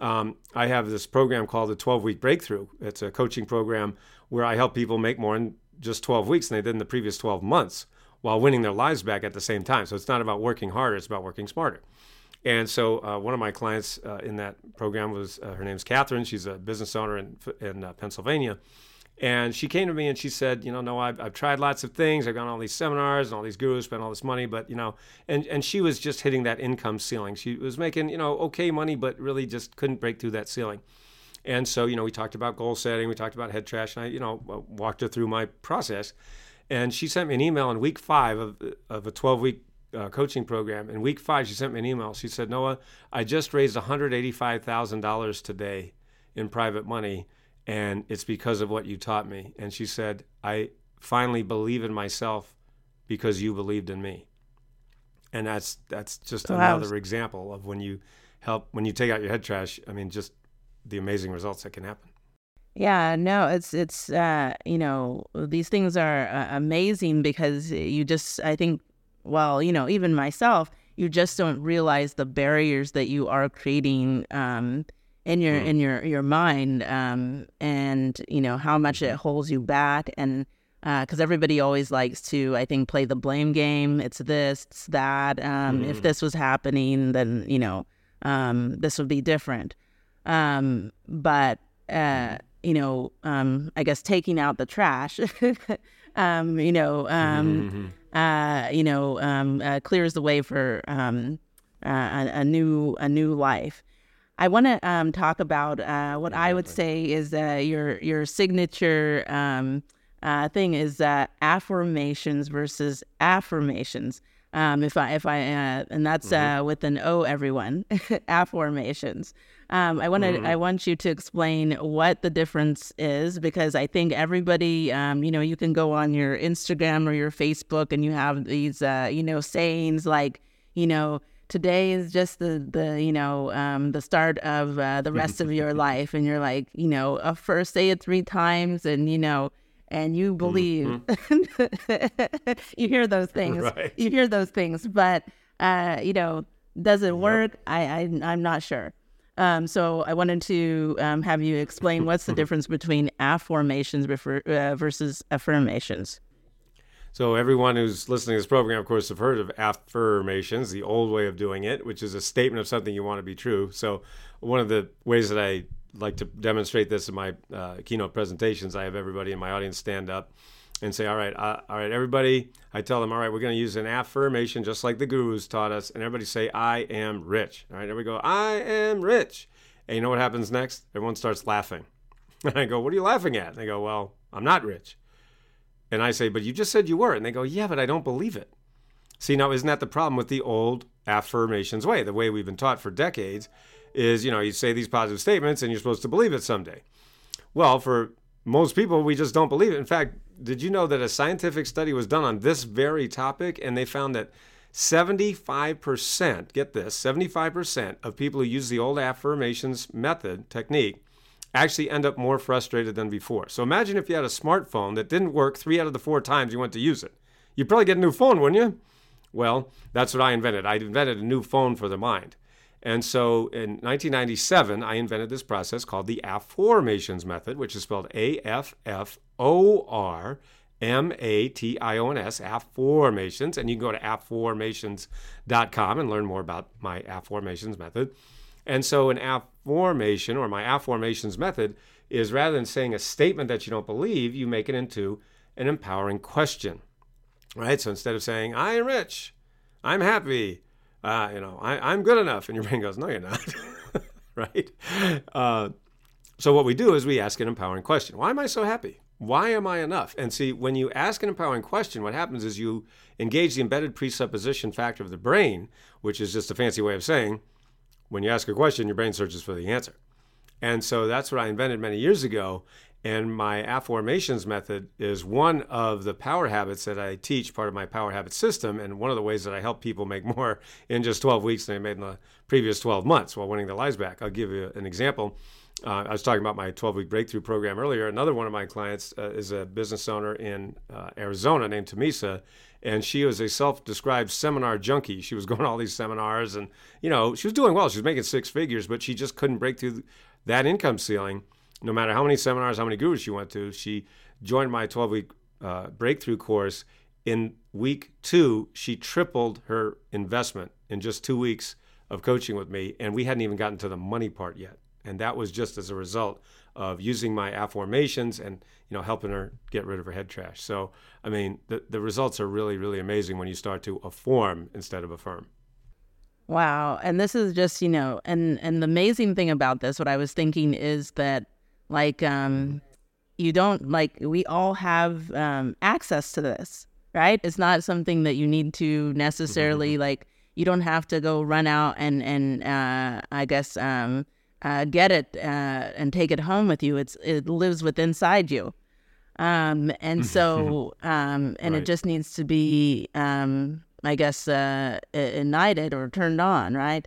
Um, I have this program called the twelve-week Breakthrough. It's a coaching program where I help people make more in just twelve weeks than they did in the previous twelve months while winning their lives back at the same time. So it's not about working harder. It's about working smarter. And so uh, one of my clients uh, in that program was, uh, her name's Catherine. She's a business owner in in uh, Pennsylvania. And she came to me and she said, you know, no, I've, I've tried lots of things. I've gone to all these seminars and all these gurus, spent all this money, but, you know, and, and she was just hitting that income ceiling. She was making, you know, okay money, but really just couldn't break through that ceiling. And so, you know, we talked about goal setting, we talked about head trash, and I, you know, walked her through my process. And she sent me an email in week five of, of a twelve-week uh, coaching program. In week five, she sent me an email. She said, Noah, I just raised one hundred eighty-five thousand dollars today in private money, and it's because of what you taught me. And she said, I finally believe in myself because you believed in me. And that's that's just wow. another example of when you help, when you take out your head trash, I mean, just the amazing results that can happen. Yeah, no, it's, it's uh, you know, these things are uh, amazing because you just, I think, well, you know, even myself, you just don't realize the barriers that you are creating um in your, in your, your mind, um, and you know, how much it holds you back. And, uh, cause everybody always likes to, I think, play the blame game. It's this, it's that, um, mm. if this was happening, then, you know, um, this would be different. Um, but, uh, you know, um, I guess taking out the trash, um, you know, um, mm-hmm. uh, you know, um, uh, clears the way for, um, uh, a, a new, a new life. I want to um, talk about uh, what I would say is uh, your your signature um, uh, thing is uh, affirmations versus affirmations. Um, if I if I uh, and that's mm-hmm. uh, with an O, everyone. Afformations. Um, I want to mm-hmm. I want you to explain what the difference is, because I think everybody um, you know, you can go on your Instagram or your Facebook and you have these uh, you know, sayings like, you know, today is just the, the you know, um, the start of uh, the rest of your life. And you're like, you know, uh, first say it three times and, you know, and you believe. Mm-hmm. You hear those things. Right. You hear those things. But, uh, you know, does it work? Yep. I, I, I'm not sure. Um, so I wanted to um, have you explain what's the difference between affirmations refer- uh, versus affirmations. So everyone who's listening to this program, of course, have heard of affirmations, the old way of doing it, which is a statement of something you want to be true. So one of the ways that I like to demonstrate this in my uh, keynote presentations, I have everybody in my audience stand up and say, all right, uh, all right, everybody, I tell them, all right, we're going to use an affirmation just like the gurus taught us. And everybody say, I am rich. All right, there we go. I am rich. And you know what happens next? Everyone starts laughing. And I go, what are you laughing at? And they go, well, I'm not rich. And I say, but you just said you were. And they go, yeah, but I don't believe it. See, now, isn't that the problem with the old affirmations way? The way we've been taught for decades is, you know, you say these positive statements and you're supposed to believe it someday. Well, for most people, we just don't believe it. In fact, did you know that a scientific study was done on this very topic? And they found that seventy-five percent, get this, seventy-five percent of people who use the old affirmations method technique actually end up more frustrated than before. So imagine if you had a smartphone that didn't work three out of the four times you went to use it. You'd probably get a new phone, wouldn't you? Well, that's what I invented. I invented a new phone for the mind. And so in nineteen ninety-seven, I invented this process called the Afformations Method, which is spelled A F F O R M A T I O N S, Afformations. And you can go to afformations dot com and learn more about my Afformations Method. And so an affirmation, or my affirmations method, is rather than saying a statement that you don't believe, you make it into an empowering question, right? So instead of saying, I am rich, I'm happy, uh, you know, I, I'm good enough. And your brain goes, no, you're not, right? Uh, so what we do is we ask an empowering question. Why am I so happy? Why am I enough? And see, when you ask an empowering question, what happens is you engage the embedded presupposition factor of the brain, which is just a fancy way of saying, when you ask a question, your brain searches for the answer. And so that's what I invented many years ago. And my Afformations Method is one of the power habits that I teach, part of my power habit system, and one of the ways that I help people make more in just twelve weeks than they made in the previous twelve months while winning their lives back. I'll give you an example. Uh, I was talking about my twelve-week breakthrough program earlier. Another one of my clients uh, is a business owner in uh, Arizona named Tamisa, and she was a self-described seminar junkie. She was going to all these seminars, and you know, she was doing well. She was making six figures, but she just couldn't break through that income ceiling. No matter how many seminars, how many gurus she went to, she joined my twelve-week uh, breakthrough course. In week two, she tripled her investment in just two weeks of coaching with me, and we hadn't even gotten to the money part yet. And that was just as a result of using my Afformations and, you know, helping her get rid of her head trash. So, I mean, the, the results are really, really amazing when you start to afform instead of affirm. Wow. And this is just, you know, and, and the amazing thing about this, what I was thinking is that, like, um, you don't, like, we all have um, access to this, right? It's not something that you need to necessarily, mm-hmm. like, you don't have to go run out and, and uh, I guess, um, Uh, get it uh, and take it home with you. It's it lives within inside you, um, and so um, and right. It just needs to be, um, I guess, uh, ignited or turned on, right?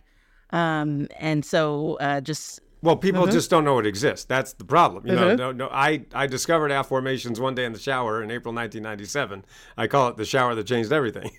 Um, and so uh, just well, people mm-hmm. just don't know it exists. That's the problem. You mm-hmm. know, no, no. I I discovered Afformations one day in the shower in April nineteen ninety-seven. I call it the shower that changed everything.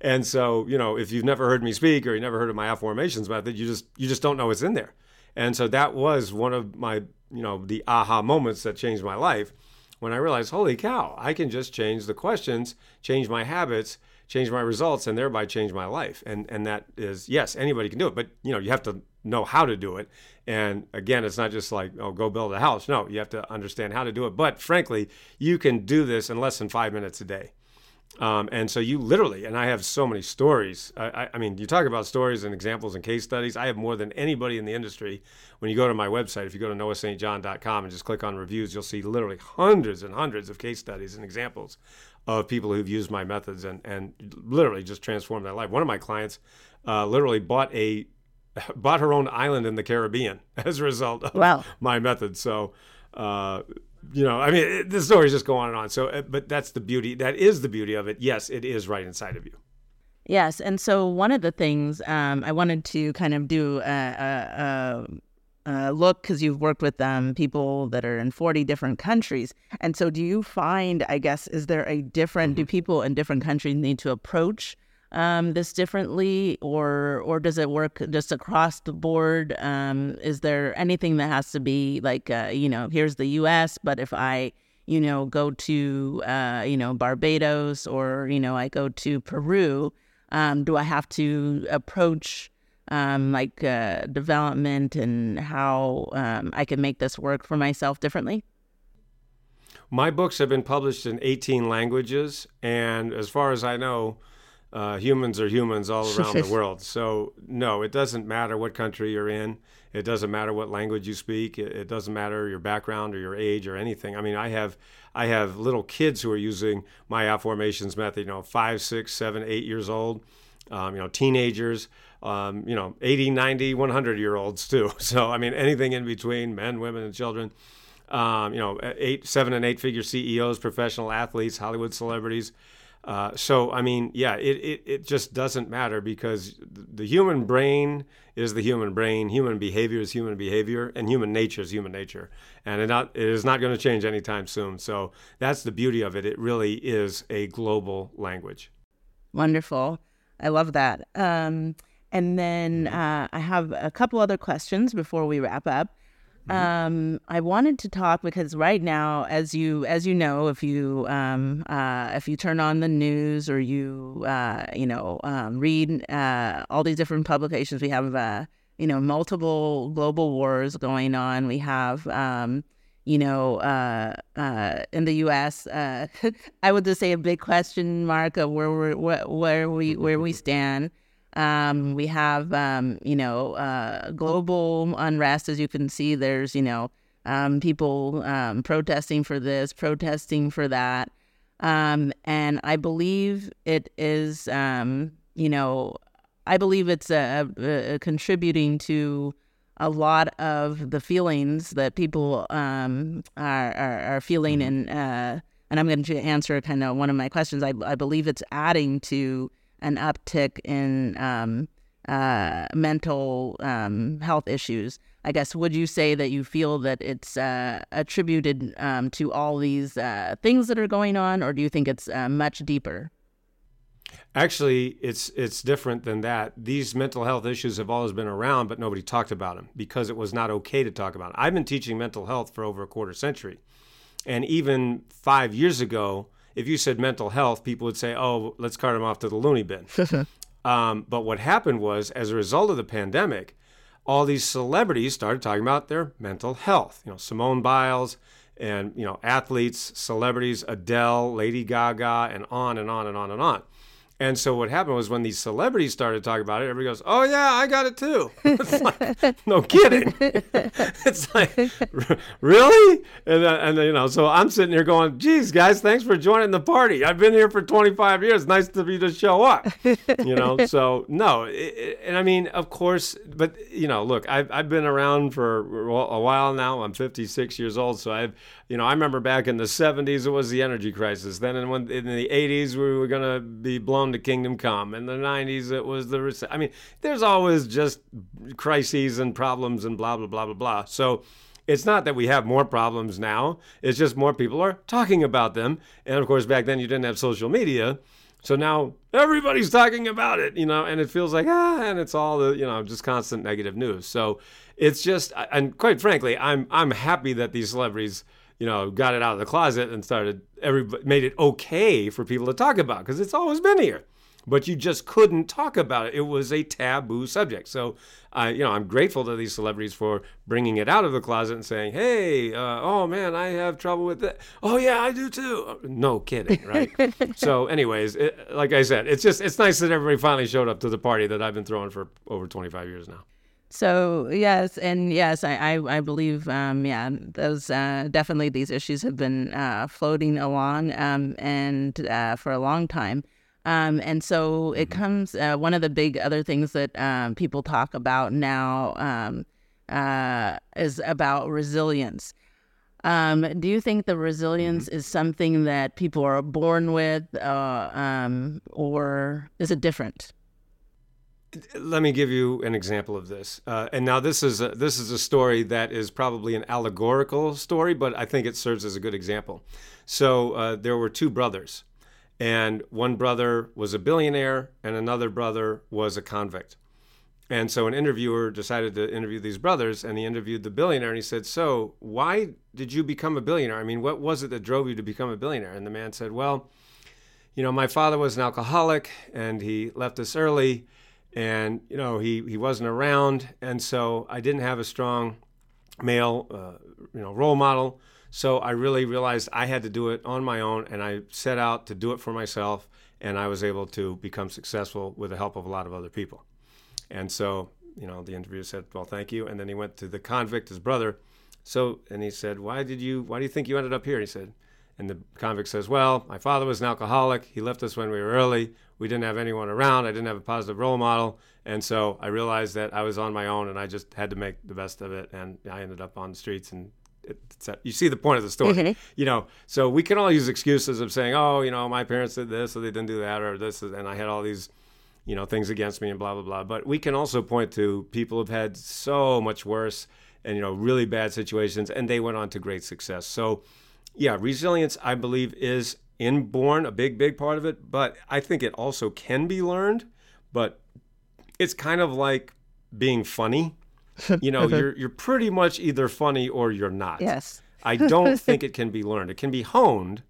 And so, you know, if you've never heard me speak or you never heard of my Afformations method, you just you just don't know it's in there. And so that was one of my, you know, the aha moments that changed my life when I realized, holy cow, I can just change the questions, change my habits, change my results, and thereby change my life. And and that is, yes, anybody can do it, but, you know, you have to know how to do it. And again, it's not just like, oh, go build a house. No, you have to understand how to do it. But frankly, you can do this in less than five minutes a day. Um, and so you literally, and I have so many stories. I, I, I mean, you talk about stories and examples and case studies. I have more than anybody in the industry. When you go to my website, if you go to Noah Saint John dot com and just click on reviews, you'll see literally hundreds and hundreds of case studies and examples of people who've used my methods and, and literally just transformed their life. One of my clients uh, literally bought a bought her own island in the Caribbean as a result of wow. my method. So, uh you know, I mean, the stories just go on and on. So, but that's the beauty. That is the beauty of it. Yes, it is right inside of you. Yes. And so one of the things um, I wanted to kind of do a, a, a look, because you've worked with um, people that are in forty different countries. And so do you find, I guess, is there a different, mm-hmm. do people in different countries need to approach um, this differently, or or does it work just across the board? Um, is there anything that has to be like, uh, you know, here's the U S, but if I, you know, go to, uh, you know, Barbados, or, you know, I go to Peru, um, do I have to approach um, like uh, development and how um, I can make this work for myself differently? My books have been published in eighteen languages. And as far as I know, Uh, humans are humans all around the world. So, no, it doesn't matter what country you're in. It doesn't matter what language you speak. It, it doesn't matter your background or your age or anything. I mean, I have I have little kids who are using my Afformations method, you know, five, six, seven, eight years old, um, you know, teenagers, um, you know, eighty, ninety, one hundred-year-olds too. So, I mean, anything in between, men, women, and children, um, you know, eight, seven and eight-figure C E Os, professional athletes, Hollywood celebrities. Uh, so, I mean, yeah, it, it, it just doesn't matter, because the human brain is the human brain, human behavior is human behavior, and human nature is human nature. And it, not, it is not going to change anytime soon. So that's the beauty of it. It really is a global language. Wonderful. I love that. Um, and then uh, I have a couple other questions before we wrap up. Um, I wanted to talk, because right now, as you as you know, if you um, uh, if you turn on the news, or you uh, you know um, read uh, all these different publications, we have uh, you know multiple global wars going on. We have um, you know uh, uh, in the U S Uh, I would just say a big question mark of where we where, where we where we stand. Um, we have, um, you know, uh, global unrest, as you can see. There's, you know, um, people um, protesting for this, protesting for that. Um, and I believe it is, um, you know, I believe it's a, a, a contributing to a lot of the feelings that people um, are, are, are feeling. And, uh, and I'm going to answer kind of one of my questions. I, I believe it's adding to an uptick in um, uh, mental um, health issues. I guess, would you say that you feel that it's uh, attributed um, to all these uh, things that are going on, or do you think it's uh, much deeper? Actually, it's it's different than that. These mental health issues have always been around, but nobody talked about them because it was not okay to talk about them. I've been teaching mental health for over a quarter century. And even five years ago, if you said mental health, people would say, oh, let's cart him off to the loony bin. Um, but what happened was, as a result of the pandemic, all these celebrities started talking about their mental health. You know, Simone Biles and, you know, athletes, celebrities, Adele, Lady Gaga, and on and on and on and on. And so what happened was, when these celebrities started talking about it, everybody goes, oh, yeah, I got it, too. It's like, no kidding. It's like, really? And, uh, and, you know, so I'm sitting here going, geez, guys, thanks for joining the party. I've been here for twenty-five years. Nice to be to show up, you know. So, no. It, it, and, I mean, of course, but, you know, look, I've, I've been around for a while now. I'm fifty-six years old, so I've, you know, I remember back in the seventies, it was the energy crisis. Then in, when, in the eighties, we were going to be blown to kingdom come. In the nineties, it was the rec- I mean, there's always just crises and problems and blah, blah, blah, blah, blah. So it's not that we have more problems now. It's just more people are talking about them. And of course, back then you didn't have social media. So now everybody's talking about it, you know, and it feels like, ah, and it's all the, you know, just constant negative news. So it's just, and quite frankly, I'm, I'm happy that these celebrities, you know, got it out of the closet and started, everybody made it okay for people to talk about, because it's always been here, but you just couldn't talk about it. It was a taboo subject. So, uh, you know, I'm grateful to these celebrities for bringing it out of the closet and saying, hey, uh, oh man, I have trouble with that. Oh yeah, I do too. No kidding, right? So anyways, it, like I said, it's just, it's nice that everybody finally showed up to the party that I've been throwing for over twenty-five years now. So, yes, and yes, I, I, I believe, um, yeah, those uh, definitely these issues have been uh, floating along um, and uh, for a long time. Um, and so it comes, uh, one of the big other things that um, people talk about now um, uh, is about resilience. Um, do you think the resilience mm-hmm. is something that people are born with uh, um, or is it different? Let me give you an example of this. Uh, and now this is a, this is a story that is probably an allegorical story, but I think it serves as a good example. So uh, there were two brothers, and one brother was a billionaire and another brother was a convict. And so an interviewer decided to interview these brothers, and he interviewed the billionaire, and he said, so why did you become a billionaire? I mean, what was it that drove you to become a billionaire? And the man said, well, you know, my father was an alcoholic and he left us early. And, you know, he, he wasn't around. And so I didn't have a strong male, uh, you know, role model. So I really realized I had to do it on my own. And I set out to do it for myself. And I was able to become successful with the help of a lot of other people. And so, you know, the interviewer said, well, thank you. And then he went to the convict, his brother. So, and he said, why did you, why do you think you ended up here? He said, and the convict says, well, my father was an alcoholic. He left us when we were early. We didn't have anyone around. I didn't have a positive role model. And so I realized that I was on my own and I just had to make the best of it. And I ended up on the streets. And it, it's a, you see the point of the story. Mm-hmm. You know, so we can all use excuses of saying, oh, you know, my parents did this or they didn't do that or this. And I had all these, you know, things against me and blah, blah, blah. But we can also point to people who've had so much worse and, you know, really bad situations. And they went on to great success. So, yeah, resilience, I believe, is inborn, a big, big part of it. But I think it also can be learned. But it's kind of like being funny. You know, you're you're pretty much either funny or you're not. Yes. I don't think it can be learned. It can be honed.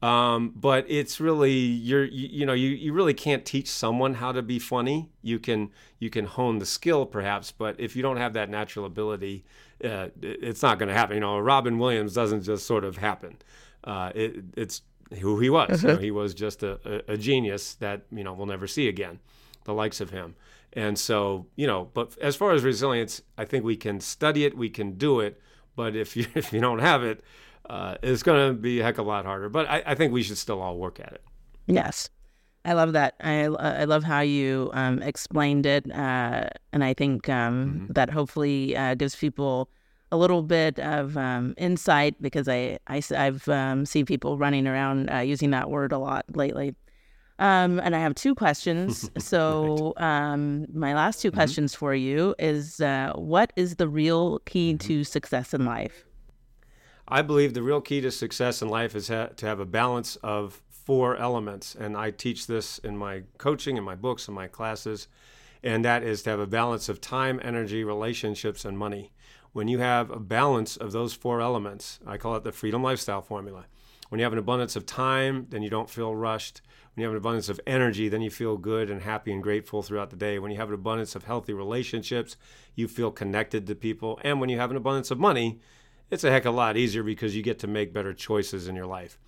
Um, but it's really you're you, you know, you, you really can't teach someone how to be funny. You can you can hone the skill, perhaps. But if you don't have that natural ability, uh, it's not going to happen. You know, Robin Williams doesn't just sort of happen. Uh, it, it's who he was. You know, he was just a, a, a genius that, you know, we'll never see again, the likes of him. And so, you know, but as far as resilience, I think we can study it. We can do it. But if you if you don't have it, Uh, it's going to be a heck of a lot harder, but I, I think we should still all work at it. Yes. I love that. I, I love how you um, explained it. Uh, and I think um, mm-hmm. that hopefully uh, gives people a little bit of um, insight, because I, I, I've um, seen people running around uh, using that word a lot lately. Um, and I have two questions. So right. um, my last two mm-hmm. questions for you is, uh, what is the real key mm-hmm. to success in life? I believe the real key to success in life is ha- to have a balance of four elements. And I teach this in my coaching, in my books, in my classes. And that is to have a balance of time, energy, relationships, and money. When you have a balance of those four elements, I call it the freedom lifestyle formula. When you have an abundance of time, then you don't feel rushed. When you have an abundance of energy, then you feel good and happy and grateful throughout the day. When you have an abundance of healthy relationships, you feel connected to people. And when you have an abundance of money, it's a heck of a lot easier because you get to make better choices in your life.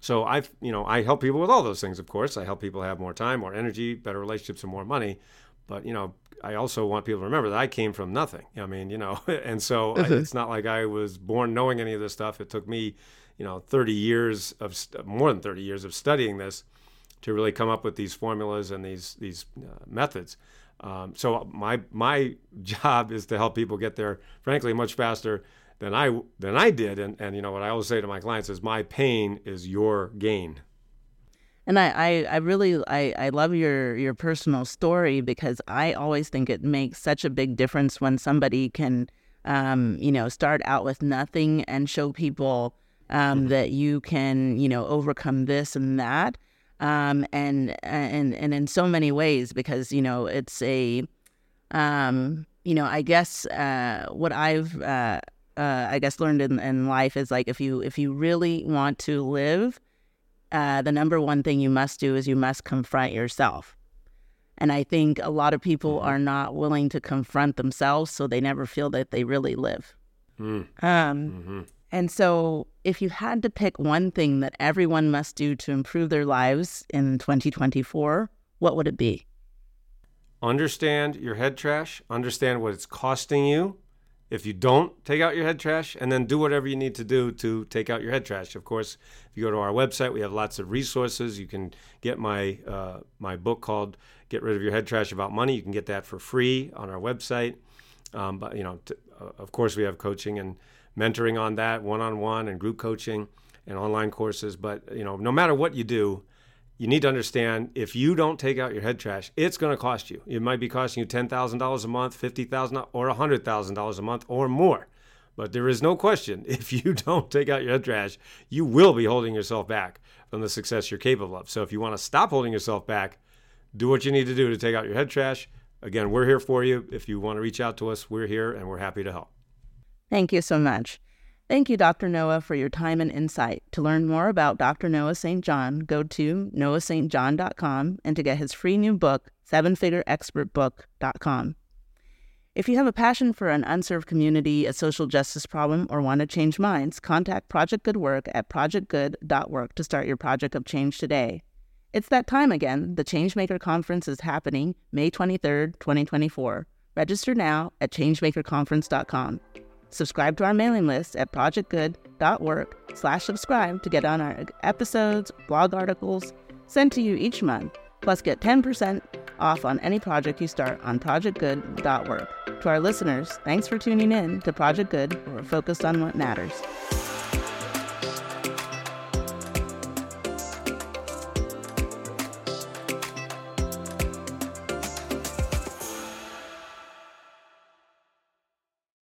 So I, you know, I help people with all those things, of course. I help people have more time, more energy, better relationships, and more money. But, you know, I also want people to remember that I came from nothing. I mean, you know, and so mm-hmm. I, it's not like I was born knowing any of this stuff. It took me, you know, thirty years of st- more than thirty years of studying this to really come up with these formulas and these these uh, methods. Um, so my my job is to help people get there, frankly, much faster than I than I did. And, and you know, what I always say to my clients is my pain is your gain. And I, I, I really, I, I love your, your personal story, because I always think it makes such a big difference when somebody can, um, you know, start out with nothing and show people um, mm-hmm. that you can, you know, overcome this and that. Um, and, and, and in so many ways, because, you know, it's a, um, you know, I guess, uh, what I've, uh, uh, I guess learned in, in life is like, if you, if you really want to live, uh, the number one thing you must do is you must confront yourself. And I think a lot of people are not willing to confront themselves, so they never feel that they really live. Mm. Um, mm-hmm. And so if you had to pick one thing that everyone must do to improve their lives in twenty twenty-four, what would it be? Understand your head trash. Understand what it's costing you. If you don't, take out your head trash, and then do whatever you need to do to take out your head trash. Of course, if you go to our website, we have lots of resources. You can get my uh, my book called Get Rid of Your Head Trash About Money. You can get that for free on our website. Um, but, you know, t- uh, of course, we have coaching and mentoring on that, one-on-one and group coaching and online courses. But, you know, no matter what you do, you need to understand if you don't take out your head trash, it's going to cost you. It might be costing you ten thousand dollars a month, fifty thousand dollars or one hundred thousand dollars a month or more. But there is no question, if you don't take out your head trash, you will be holding yourself back from the success you're capable of. So if you want to stop holding yourself back, do what you need to do to take out your head trash. Again, we're here for you. If you want to reach out to us, we're here and we're happy to help. Thank you so much. Thank you, Doctor Noah, for your time and insight. To learn more about Doctor Noah Saint John, go to Noah Saint John dot com and to get his free new book, seven figure expert book dot com. If you have a passion for an unserved community, a social justice problem, or want to change minds, contact Project Good Work at project good dot work to start your project of change today. It's that time again. The Changemaker Conference is happening May twenty-third, twenty twenty-four. Register now at changemaker conference dot com. Subscribe to our mailing list at project good dot work slash subscribe to get on our episodes, blog articles sent to you each month. Plus, get ten percent off on any project you start on project good dot work. To our listeners, thanks for tuning in to Project Good, where we're focused on what matters.